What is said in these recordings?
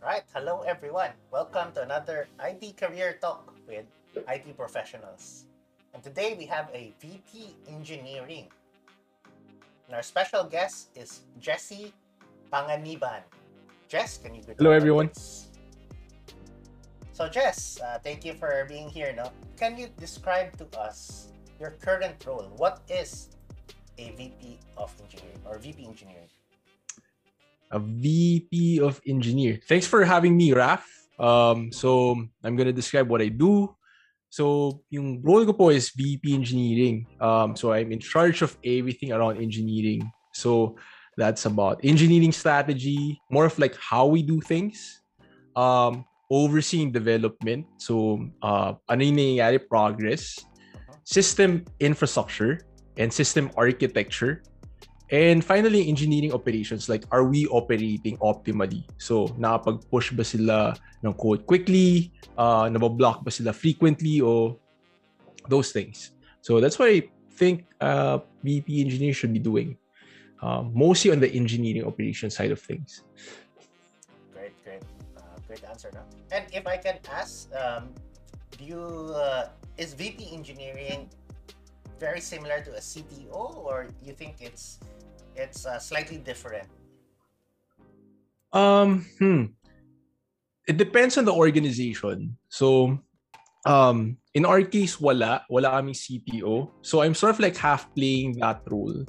Alright, hello everyone! Welcome to another IT Career Talk with IT Professionals. And today we have a VP Engineering. And our special guest is Jesse Panganiban. Jess, can you do hello everyone? So Jess, thank you for being here. No? Can you describe to us your current role? What is a VP of Engineering or VP Engineering? A VP of Engineer. Thanks for having me, Raf. So I'm gonna describe what I do. So yung role ko po is VP Engineering. So I'm in charge of everything around engineering. So that's about engineering strategy, more of like how we do things, overseeing development. So ano yung nangyayari, progress, system infrastructure, and system architecture. And finally, engineering operations, like are we operating optimally? So, nakapag-push ba sila ng code quickly? Nabablock ba sila frequently? Or those things. So, that's what I think VP engineers should be doing. Mostly on the engineering operations side of things. Great, great. Great answer. No? And if I can ask, is VP engineering very similar to a CTO, or you think it's slightly different? It depends on the organization. So in our case, wala aming CTO, so I'm sort of like half playing that role.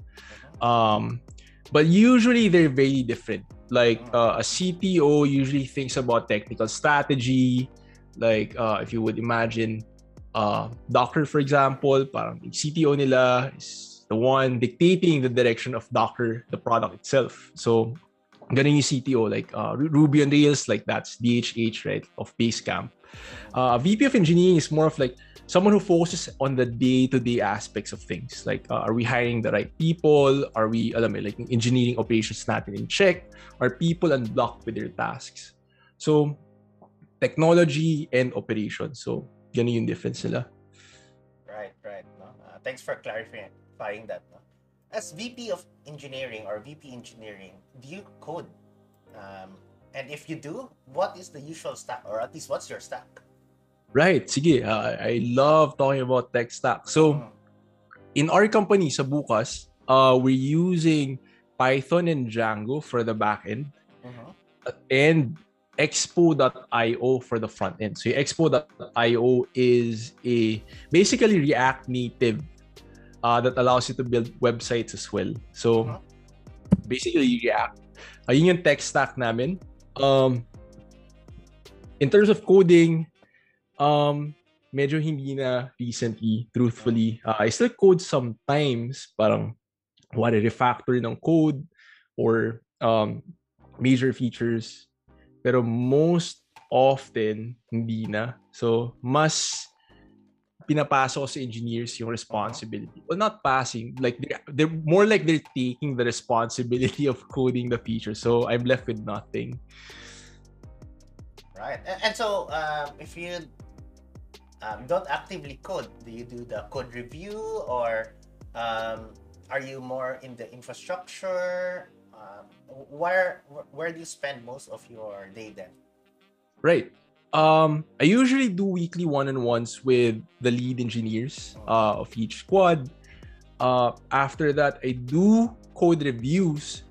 But usually they're very different. Like a CTO usually thinks about technical strategy, like if you would imagine Docker, for example, parang CTO nila is the one dictating the direction of Docker, the product itself. So, ganun yung CTO, like Ruby on Rails, like that's DHH, right, of Basecamp. VP of Engineering is more of like someone who focuses on the day-to-day aspects of things. Like, are we hiring the right people? Are we, alam mo, like engineering operations natin in check? Are people unblocked with their tasks? So, technology and operations. So, ganun yung difference nila. Right, right. No? Thanks for clarifying that. No? As VP of Engineering or VP Engineering, do you code? And if you do, what is the usual stack? Or at least, what's your stack? Right, sige. I love talking about tech stack. So, in our company, sa Bukas, we're using Python and Django for the backend. And Expo.io for the front end. So Expo.io is a basically React Native that allows you to build websites as well. So basically React. Ayun yung tech stack namin. In terms of coding, medyo hindi na recently, truthfully. I still code sometimes, parang wala refactor ng code or major features. Pero most often, hindi na. So, mas pinapasok sa engineers yung responsibility. Well, not passing. Like, they're more like they're taking the responsibility of coding the feature. So, I'm left with nothing. Right. And so, if you don't actively code, do you do the code review? Or are you more in the infrastructure? Where do you spend most of your day then? Right. I usually do weekly one-on-ones with the lead engineers of each squad. After that, I do code reviews.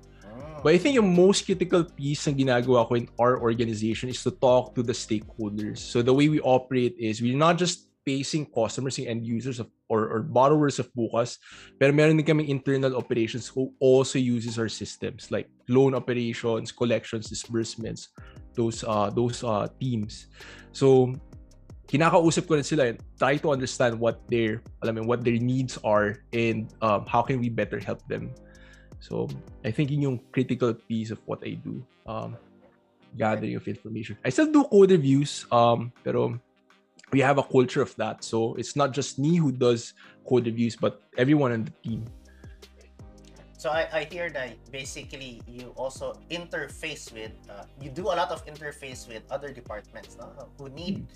But I think the most critical piece ng ginagawa ko in our organization is to talk to the stakeholders. So the way we operate is we're not just facing customers and end users of, or borrowers of Bukas, pero meron din kaming internal operations who also uses our systems, like loan operations, collections, disbursements, those teams. So kinakausap ko na sila and try to understand what their what their needs are and how can we better help them. So I think yun yung critical piece of what I do, gathering of information. I still do code reviews, pero we have a culture of that. So it's not just me who does code reviews, but everyone in the team. So I hear that basically you also interface with, you do a lot of interface with other departments, no? Who need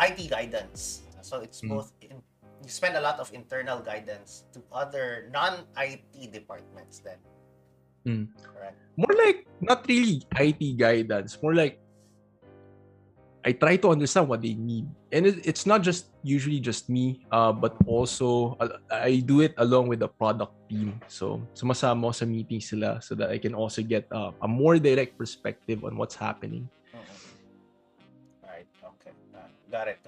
IT guidance. So it's both, you spend a lot of internal guidance to other non-IT departments then. Correct. More like, not really IT guidance, more like, I try to understand what they need. And it's not just usually just me, but also I do it along with the product team. So sumasama sa meeting sila so that I can also get a more direct perspective on what's happening. Mm-hmm. Right. Okay. Got it.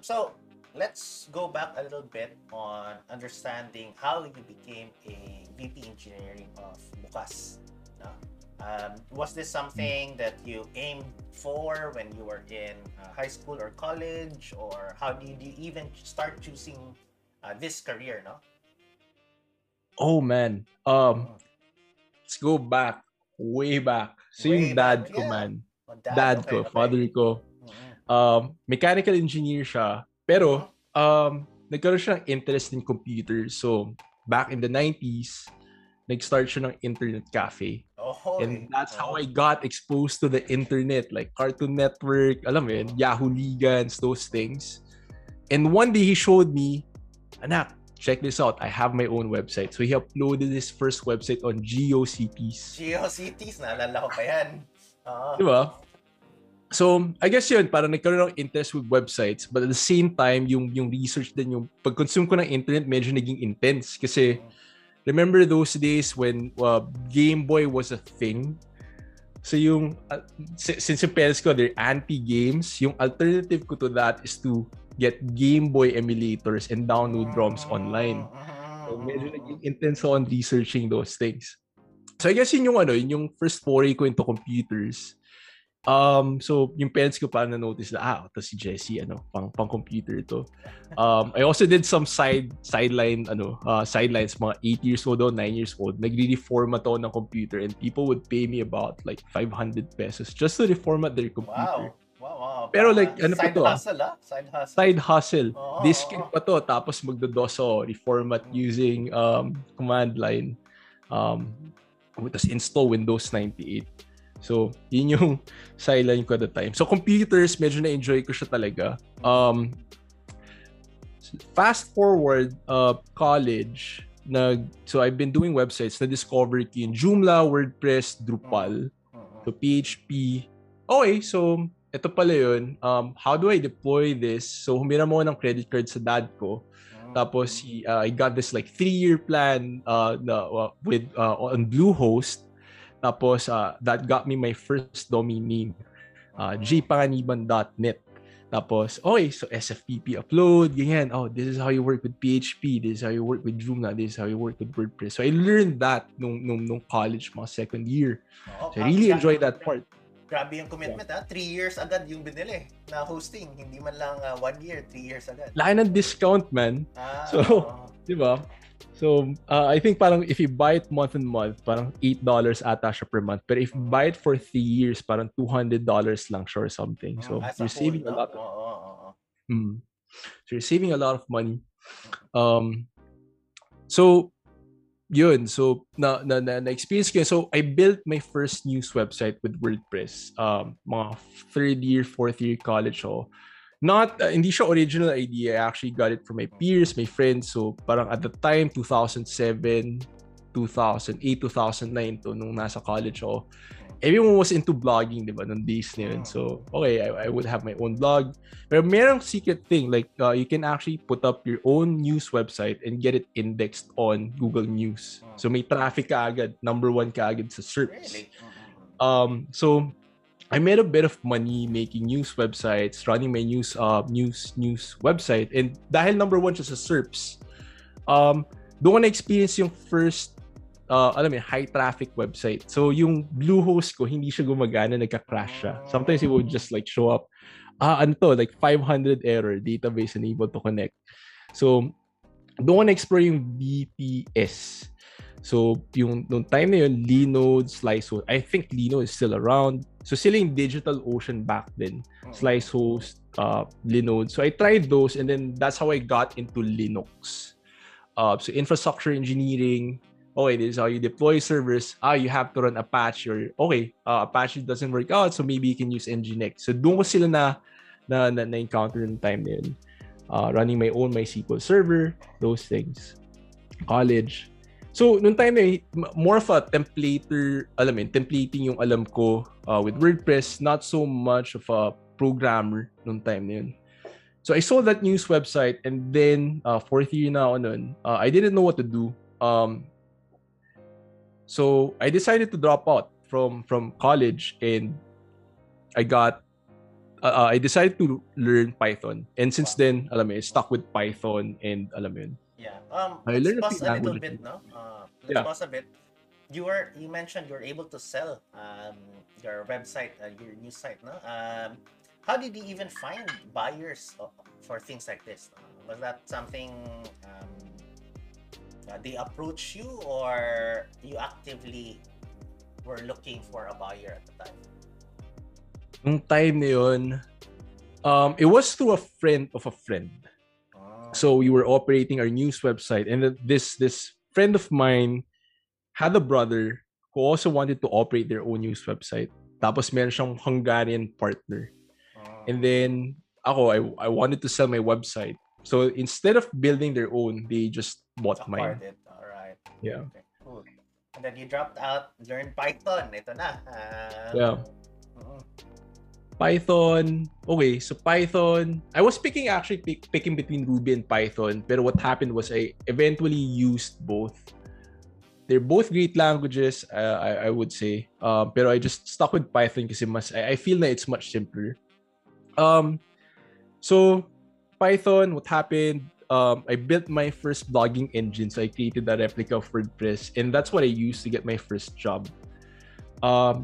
So let's go back a little bit on understanding how you became a VP Engineering of Bukas. No? Was this something that you aimed for when you were in high school or college, or how did you even start choosing this career? No. Oh man, let's go back, way back. So yung dad ko, man, father ko, mechanical engineer siya, pero nagkaroon siya ng interest in computers. So back in the 90s, nag-start siya ng internet cafe. Oh, and that's how I got exposed to the internet, like Cartoon Network, alam mo yun, Yahoo Ligans, those things. And one day he showed me, anak, check this out. I have my own website. So he uploaded his first website on GeoCities. GeoCities, naalala ko pa yan. Diba? So, I guess yun, parang nagkaroon ng interest with websites, but at the same time, yung research din, yung pag-consume ko ng internet, medyo naging intense. Kasi, remember those days when Game Boy was a thing? So yung, since yung parents ko, they're anti-games, yung alternative ko to that is to get Game Boy emulators and download ROMs online. So medyo naging intense on researching those things. So I guess yun yung, yun yung first foray ko into computers. So yung parents ko parang na-notice na, ito si Jesse, pang-computer to. I also did some sidelines, mga 8 years old o 9 years old. Nagre-reformat ako ng computer and people would pay me about like 500 pesos just to reformat their computer. Wow. Pero like, side hustle. Diskette pa to, tapos magdodoso, reformat using command line. Tapos install Windows 98. So, yun yung sideline ko at the time. So, computers, medyo na-enjoy ko siya talaga. Fast forward, college, so I've been doing websites, na-discover ko yung Joomla, WordPress, Drupal, so PHP. Okay, so, ito pala yun. How do I deploy this? So, humiram ako ng credit card sa dad ko. Tapos, I got this like 3-year plan on Bluehost. Tapos, that got me my first domain name, jpanganiban.net. Tapos, okay, so SFTP upload, ganyan. Oh, this is how you work with PHP. This is how you work with Joomla. This is how you work with WordPress. So, I learned that nung college, mga second year. So, I really enjoyed that part. Grabe yung commitment, ha? 3 years agad yung binili na hosting. Hindi man lang 1 year, 3 years agad. Lain ng discount, man. So, di ba? So, I think parang if you buy it month and month, parang $8 ata siya per month. But if you buy it for 3 years, parang $200 lang siya or something. So, you're saving a lot. So, you're saving a lot of money. So, yun. So, na-experience ko yun. So, I built my first news website with WordPress. Mga 3rd year, 4th year college. So, hindi siya original idea. I actually got it from my peers, my friends. So, parang at the time, 2007, 2008, 2009 to, nung nasa college ako. Everyone was into blogging, diba? Nung days na yun. So, okay, I would have my own blog. Pero merong secret thing. Like, you can actually put up your own news website and get it indexed on Google News. So, may traffic ka agad. #1 ka agad sa SERPs. So, I made a bit of money making news websites, running my news website, and dahil #1 siya sa SERPs, doon na-experience yung first, high traffic website. So yung Bluehost ko, hindi siya gumagana, nagka-crash siya. Sometimes it would just like show up, like 500 error, database unable to connect. So doon na-explore yung BPS. So, nung time na yun, Linode, Slicehost. I think Linode is still around. So, sila yung DigitalOcean back then. Slicehost, Linode. So, I tried those and then that's how I got into Linux. So, infrastructure engineering. Okay, this is how you deploy servers. You have to run Apache. Or, okay, Apache doesn't work out. So, maybe you can use nginx. So, doon ko sila na-encounter nung time na yun. Running my own MySQL server. Those things. College. So, nung time na yun, more of a templater, alam yun, templating yung alam ko with WordPress, not so much of a programmer nung time na yun. So, I saw that news website and then, fourth year na ako nun, I didn't know what to do. So, I decided to drop out from college and I got, I decided to learn Python. And since then, alam yun, stuck with Python and alam yun. Yeah. Let's pause a little bit, no? Let's pause a bit. You mentioned you're able to sell your website, your new site, no? How did you even find buyers for things like this? Was that something they approached you, or you actively were looking for a buyer at the time? Nung time na yun, it was through a friend of a friend. So we were operating our news website, and this friend of mine had a brother who also wanted to operate their own news website. Tapos meron siyang Hungarian partner. And then ako, I wanted to sell my website. So instead of building their own, they just bought mine. All right. Yeah. Okay, cool. And then you dropped out, learned Python. Ito na. Yeah. Python. Okay, so Python. I was picking between Ruby and Python. Pero what happened was I eventually used both. They're both great languages, I would say. Pero I just stuck with Python kasi mas I feel na it's much simpler. So Python. What happened? I built my first blogging engine. So I created a replica of WordPress, and that's what I used to get my first job.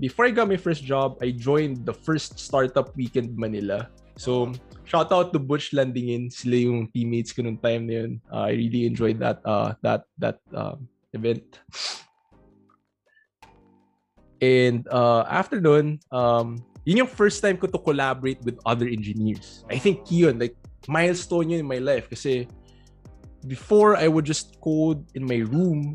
Before I got my first job, I joined the first Startup Weekend Manila. So, shout out to Butch Landin. Sila yung teammates ko nung time na yun. I really enjoyed that event. And after nun, yun yung first time ko to collaborate with other engineers. I think yun, like, milestone yun in my life. Kasi before, I would just code in my room.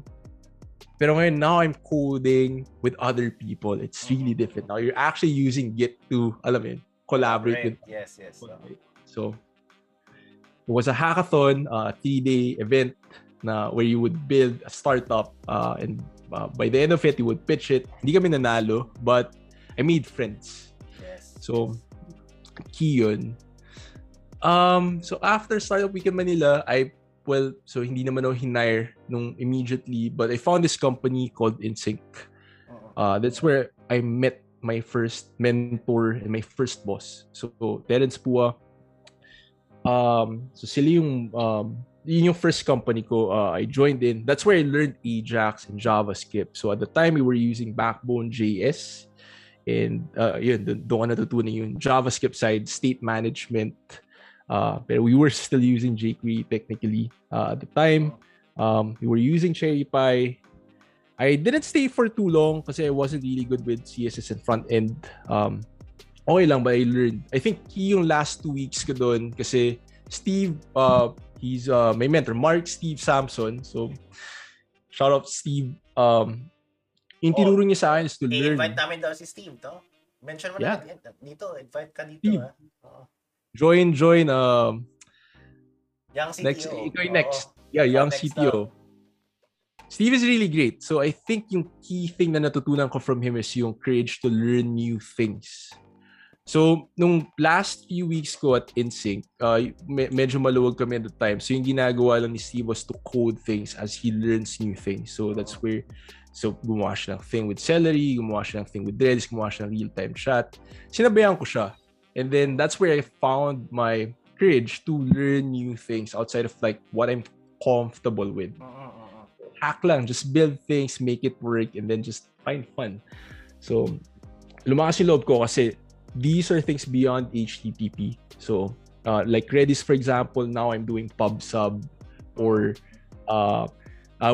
Pero ngayon, now I'm coding with other people. It's really different. Now you're actually using Git to, alam yun, collaborate with. Yes. So, it was a hackathon, 3-day event na where you would build a startup and by the end of it, you would pitch it. Hindi kami nanalo, but I made friends. Yes. So, key yun. So, after Startup Weekend Manila, so hindi naman ako hinire nung immediately, but I found this company called InSync. That's where I met my first mentor and my first boss. So, Terence Pua. So, sila yung, yun yung first company ko I joined in. That's where I learned Ajax and JavaScript. So, at the time, we were using Backbone.js. And, yun, doon natutunan yung JavaScript side, state management. But we were still using jQuery technically at the time. We were using Cherry Pie. I didn't stay for too long because I wasn't really good with CSS and front end. Okay lang, but I learned. I think yung last 2 weeks ko doon kasi Steve, he's my mentor, Mark Steve Samson. So shout out Steve. Yung tinuro niya sa akin is to learn. Invite namin daw si Steve to. Mention mo na dito. Invite ka dito. Steve. Join. Young CTO. Next. Yeah, young CTO. Steve is really great. So I think yung key thing na natutunan ko from him is yung courage to learn new things. So, nung last few weeks ko at InSync, medyo maluwag kami at the time. So, yung ginagawa lang ni Steve was to code things as he learns new things. So, that's where, gumawa siya ng thing with Celery, gumawa siya ng thing with Redis, gumawa siya ng real-time chat. Sinabayan ko siya. And then that's where I found my courage to learn new things outside of like what I'm comfortable with. Hack lang, just build things, make it work, and then just find fun. So, lumakas yung loob ko kasi these are things beyond HTTP. So, like Redis, for example, now I'm doing pub-sub or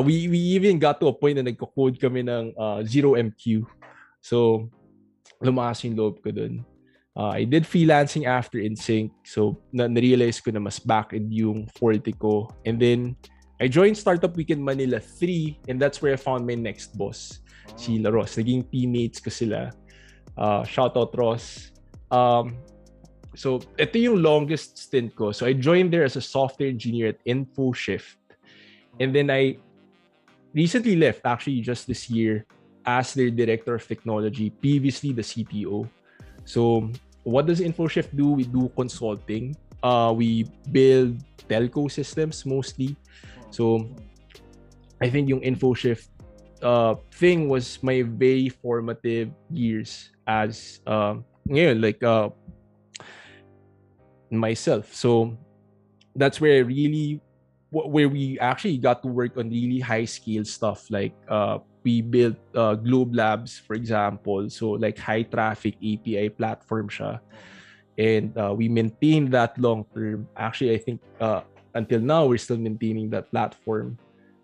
we even got to a point na nagko-code kami ng 0MQ. So, lumakas yung loob ko dun. I did freelancing after InSync, so na-realize ko na mas back-end yung forte ko. And then, I joined Startup Weekend Manila 3, and that's where I found my next boss, si Ross. Naging teammates ko sila. Shout out, Ross. So, ito yung longest stint ko. So, I joined there as a software engineer at InfoShift. And then, I recently left, actually just this year, as their director of technology, previously the CTO. So what does InfoShift do? We do consulting. We build telco systems mostly. So I think yung InfoShift thing was my very formative years as myself. So that's where we actually got to work on really high scale stuff, like we built Globe Labs, for example. So like high traffic API platform siya, and we maintained that long term. Actually, I think until now we're still maintaining that platform.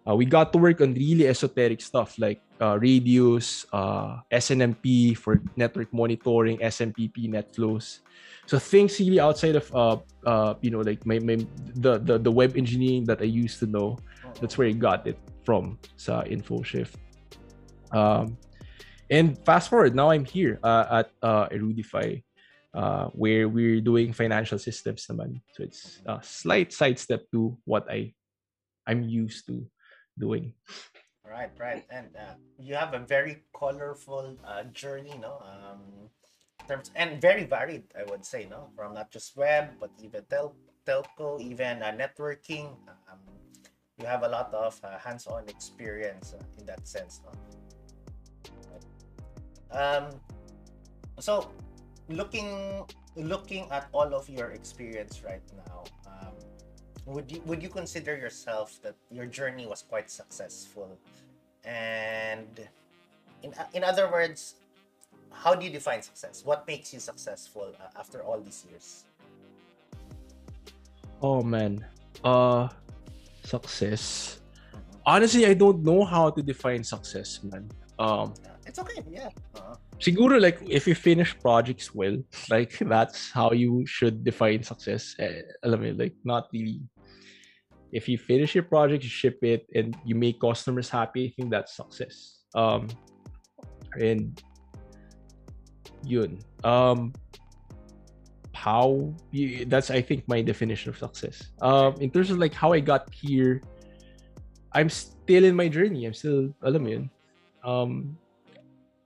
We got to work on really esoteric stuff like radios, SNMP for network monitoring, SMPP net flows. So things really outside of the web engineering that I used to know. That's where I got it from, sa InfoShift. And fast forward, now I'm here at Erudify, where we're doing financial systems naman. So it's a slight sidestep to what I'm used to doing. Right. And you have a very colorful journey, no? And very varied, I would say, no? From not just web, but even telco, even networking. You have a lot of hands-on experience in that sense, no? So looking at all of your experience right now, would you consider yourself that your journey was quite successful? And in other words, how do you define success? What makes you successful after all these years? Oh man, success. Honestly, I don't know how to define success, man. It's okay, yeah. Siguro, like, if you finish projects well, like, that's how you should define success. Like, not really. If you finish your project, you ship it, and you make customers happy, I think that's success. And yun. That's, I think, my definition of success. In terms of, like, how I got here, I'm still in my journey. I'm still, alam mo yun.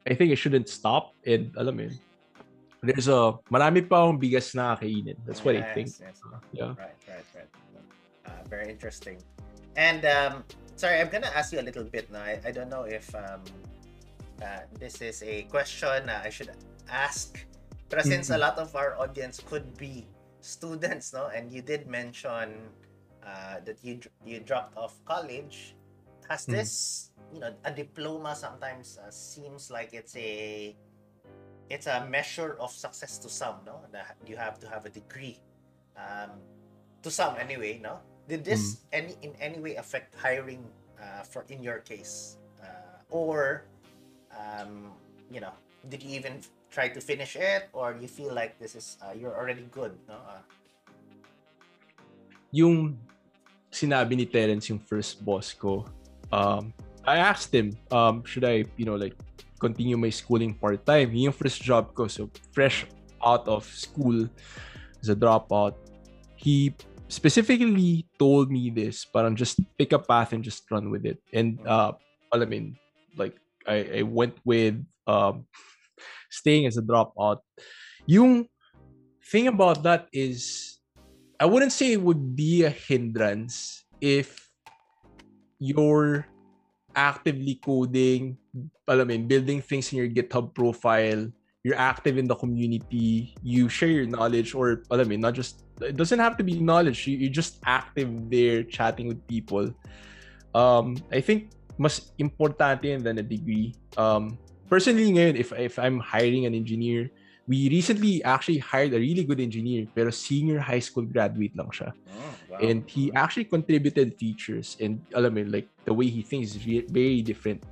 I think it shouldn't stop, and alam mo yun, there's a marami pa akong bigas na kainin. That's what I think. Yes. Yeah. Right. Very interesting. And sorry, I'm gonna ask you a little bit now. I don't know if this is a question I should ask, but since a lot of our audience could be students, no, and you did mention that you dropped off college, has this, you know, a diploma sometimes seems like it's a measure of success to some, no? That you have to have a degree, to some anyway, no? Did this in any way affect hiring in your case, or you know, did you even try to finish it, or you feel like this is you're already good, no? Yung sinabi ni Terence, yung first boss ko, I asked him, should I, you know, like, continue my schooling part-time? Yung first job ko, so fresh out of school as a dropout. He specifically told me this, parang just pick a path and just run with it. And, alam mo, like, I went with staying as a dropout. Yung thing about that is, I wouldn't say it would be a hindrance if you're actively coding, alam mo, building things in your GitHub profile. You're active in the community. You share your knowledge, or alam mo, not just, it doesn't have to be knowledge. You're just active there, chatting with people. I think mas importante than a degree. Personally, ngayon, if I'm hiring an engineer, we recently actually hired a really good engineer, pero senior high school graduate lang siya. Wow. And he actually contributed features, and alam mo, like, the way he thinks is very different.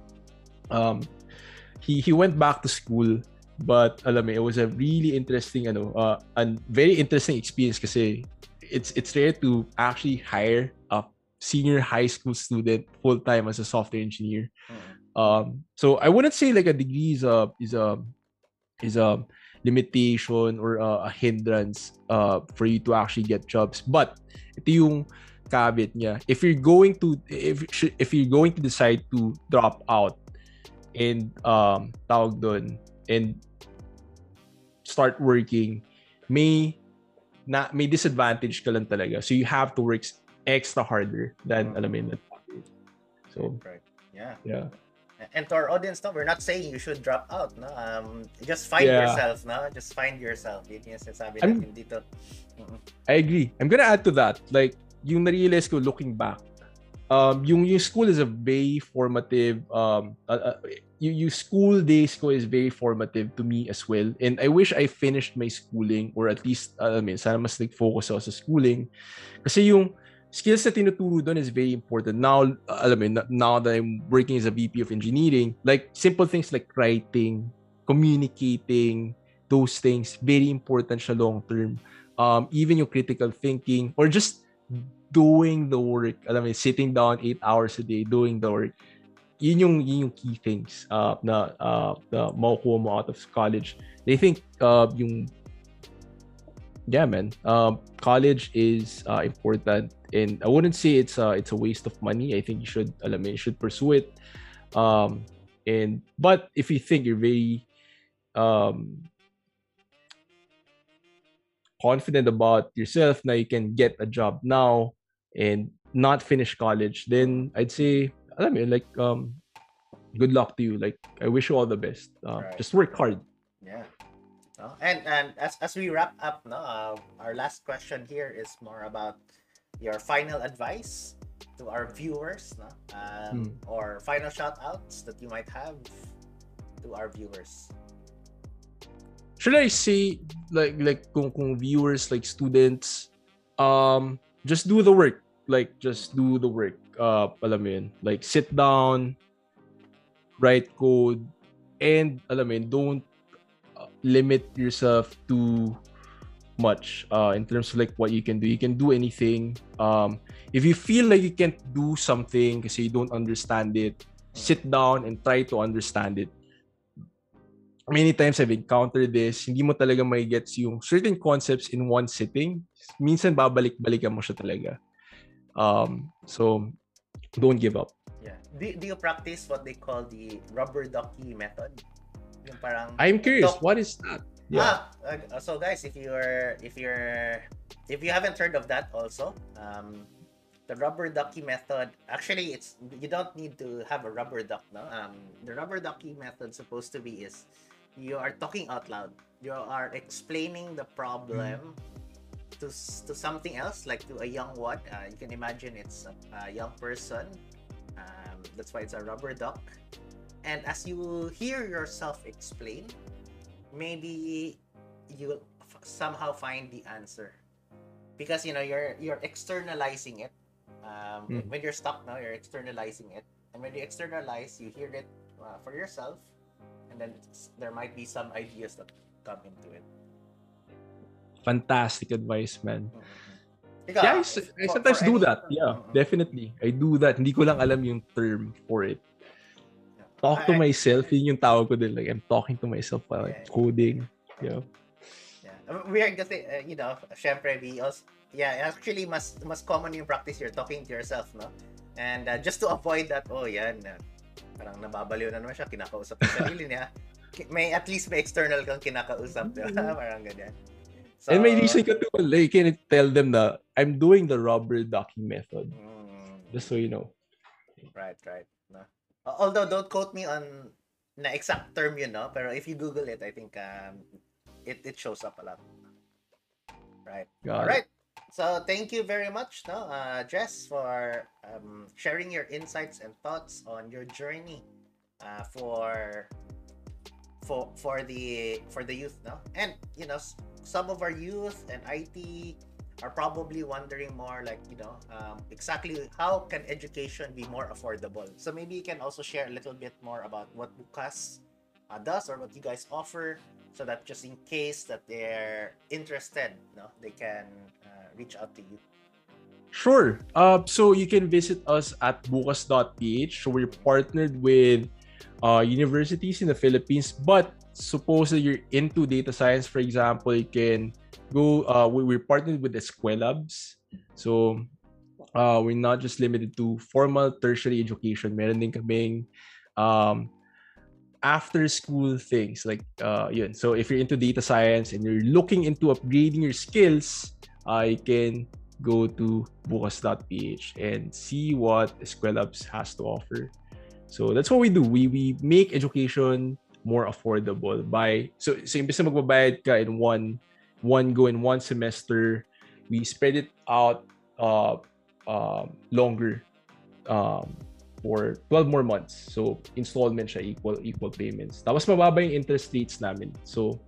He went back to school, but alam mo, it was a really interesting, and very interesting experience, kasi it's rare to actually hire a senior high school student full time as a software engineer. So I wouldn't say like a degree is a limitation or a hindrance for you to actually get jobs, but ito yung caveat niya. If you're going to decide to drop out and tawag doon and start working, may disadvantage ka lang talaga. So you have to work extra harder than alam mo yun. So right. Yeah. And to our audience, no, we're not saying you should drop out, no. Just find yourself, no. Just find yourself. I agree. I'm gonna add to that. Like, yung na-realize ko looking back, yung school is a very formative. Yung school days ko is very formative to me as well. And I wish I finished my schooling, or at least, sana mas nag-focus ako sa schooling, kasi yung skills na tinuturo doon is very important. Now, now that I'm working as a VP of engineering, like simple things like writing, communicating, those things, very important siya long term. Even yung critical thinking, or just doing the work, sitting down 8 hours a day doing the work. Yun yung key things na makukuha mo out of college. They think college is important. And I wouldn't say it's a waste of money. I think you should, you should pursue it. But if you think you're very confident about yourself, now you can get a job now and not finish college, then I'd say, good luck to you. Like, I wish you all the best. Right. Just work hard. Yeah. No? And as we wrap up, no, our last question here is more about your final advice to our viewers, no? Or final shout-outs that you might have to our viewers. Should I say, kung viewers, like students, just do the work. Like, just do the work. Like, sit down, write code, and don't limit yourself too much in terms of like what you can do. You can do anything. If you feel like you can't do something because you don't understand it, sit down and try to understand it. Many times I've encountered this. Hindi mo talaga maigets yung certain concepts in one sitting. Minsan babalik-balikan mo siya talaga. So don't give up. Yeah. Do you practice what they call the rubber ducky method? Yung parang, I'm curious, what is that? Yeah. So guys, if you haven't heard of that also, the rubber ducky method, actually you don't need to have a rubber duck, no? The rubber ducky method supposed to be is you are talking out loud. You are explaining the problem to something else, like to a young one. You can imagine it's a young person. That's why it's a rubber duck. And as you hear yourself explain, maybe you'll somehow find the answer, because you're externalizing it. When you're stuck now, you're externalizing it, and when you externalize, you hear it for yourself, and then there might be some ideas that come into it. Fantastic advice, man. Yeah, I sometimes do that. Yeah, definitely, I do that. Hindi ko lang alam yung term for it. Talk to myself, yun yung tawag ko din. Like, I'm talking to myself, like coding. Yeah. Yeah. We are just, syempre, we also, actually, mas common yung practice, you're talking to yourself, no? And just to avoid that, parang nababaliw na naman siya, kinakausap yung sarili niya. At least may external kang kinakausap, diba? Parang ganyan. So, and may reason ka to, like, you can tell them na, I'm doing the rubber ducky method. Just so you know. Right. No? Although don't quote me on na exact term yun, no? Pero if you Google it, I think it shows up a lot. Right. All right. So thank you very much, no, Jess, for sharing your insights and thoughts on your journey for the youth, no? And some of our youth and IT are probably wondering more, like, exactly how can education be more affordable. So maybe you can also share a little bit more about what Bukas does, or what you guys offer, so that just in case that they're interested, they can reach out to you. Sure. So you can visit us at bukas.ph. So we're partnered with universities in the Philippines, but suppose that you're into data science, for example, you can go, we're partnered with Esquilabs. So we're not just limited to formal tertiary education. Meron din kaming after school things like yun. So if you're into data science and you're looking into upgrading your skills, you can go to bukas.ph and see what Esquilabs has to offer. So that's what we do. We make education more affordable by so imbes na magbabayad ka in one semester, we spread it out longer for 12 more months. So installment siya, equal payments. Tapos mababa yung interest rates namin. So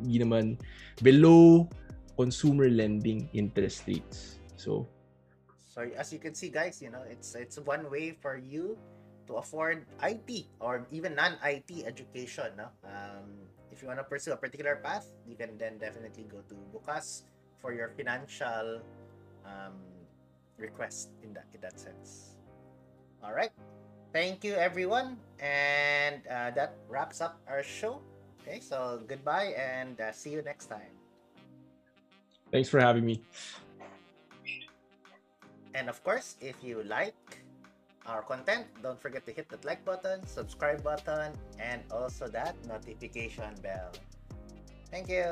hindi naman below consumer lending interest rates. So sorry, as you can see guys, you know, it's one way for you to afford IT or even non-IT education, no? If you want to pursue a particular path, you can then definitely go to Bukas for your financial request in that sense. All right, thank you everyone, and that wraps up our show. Okay, so goodbye and see you next time. Thanks for having me. And of course, if you like our content, don't forget to hit that like button, subscribe button, and also that notification bell. Thank you.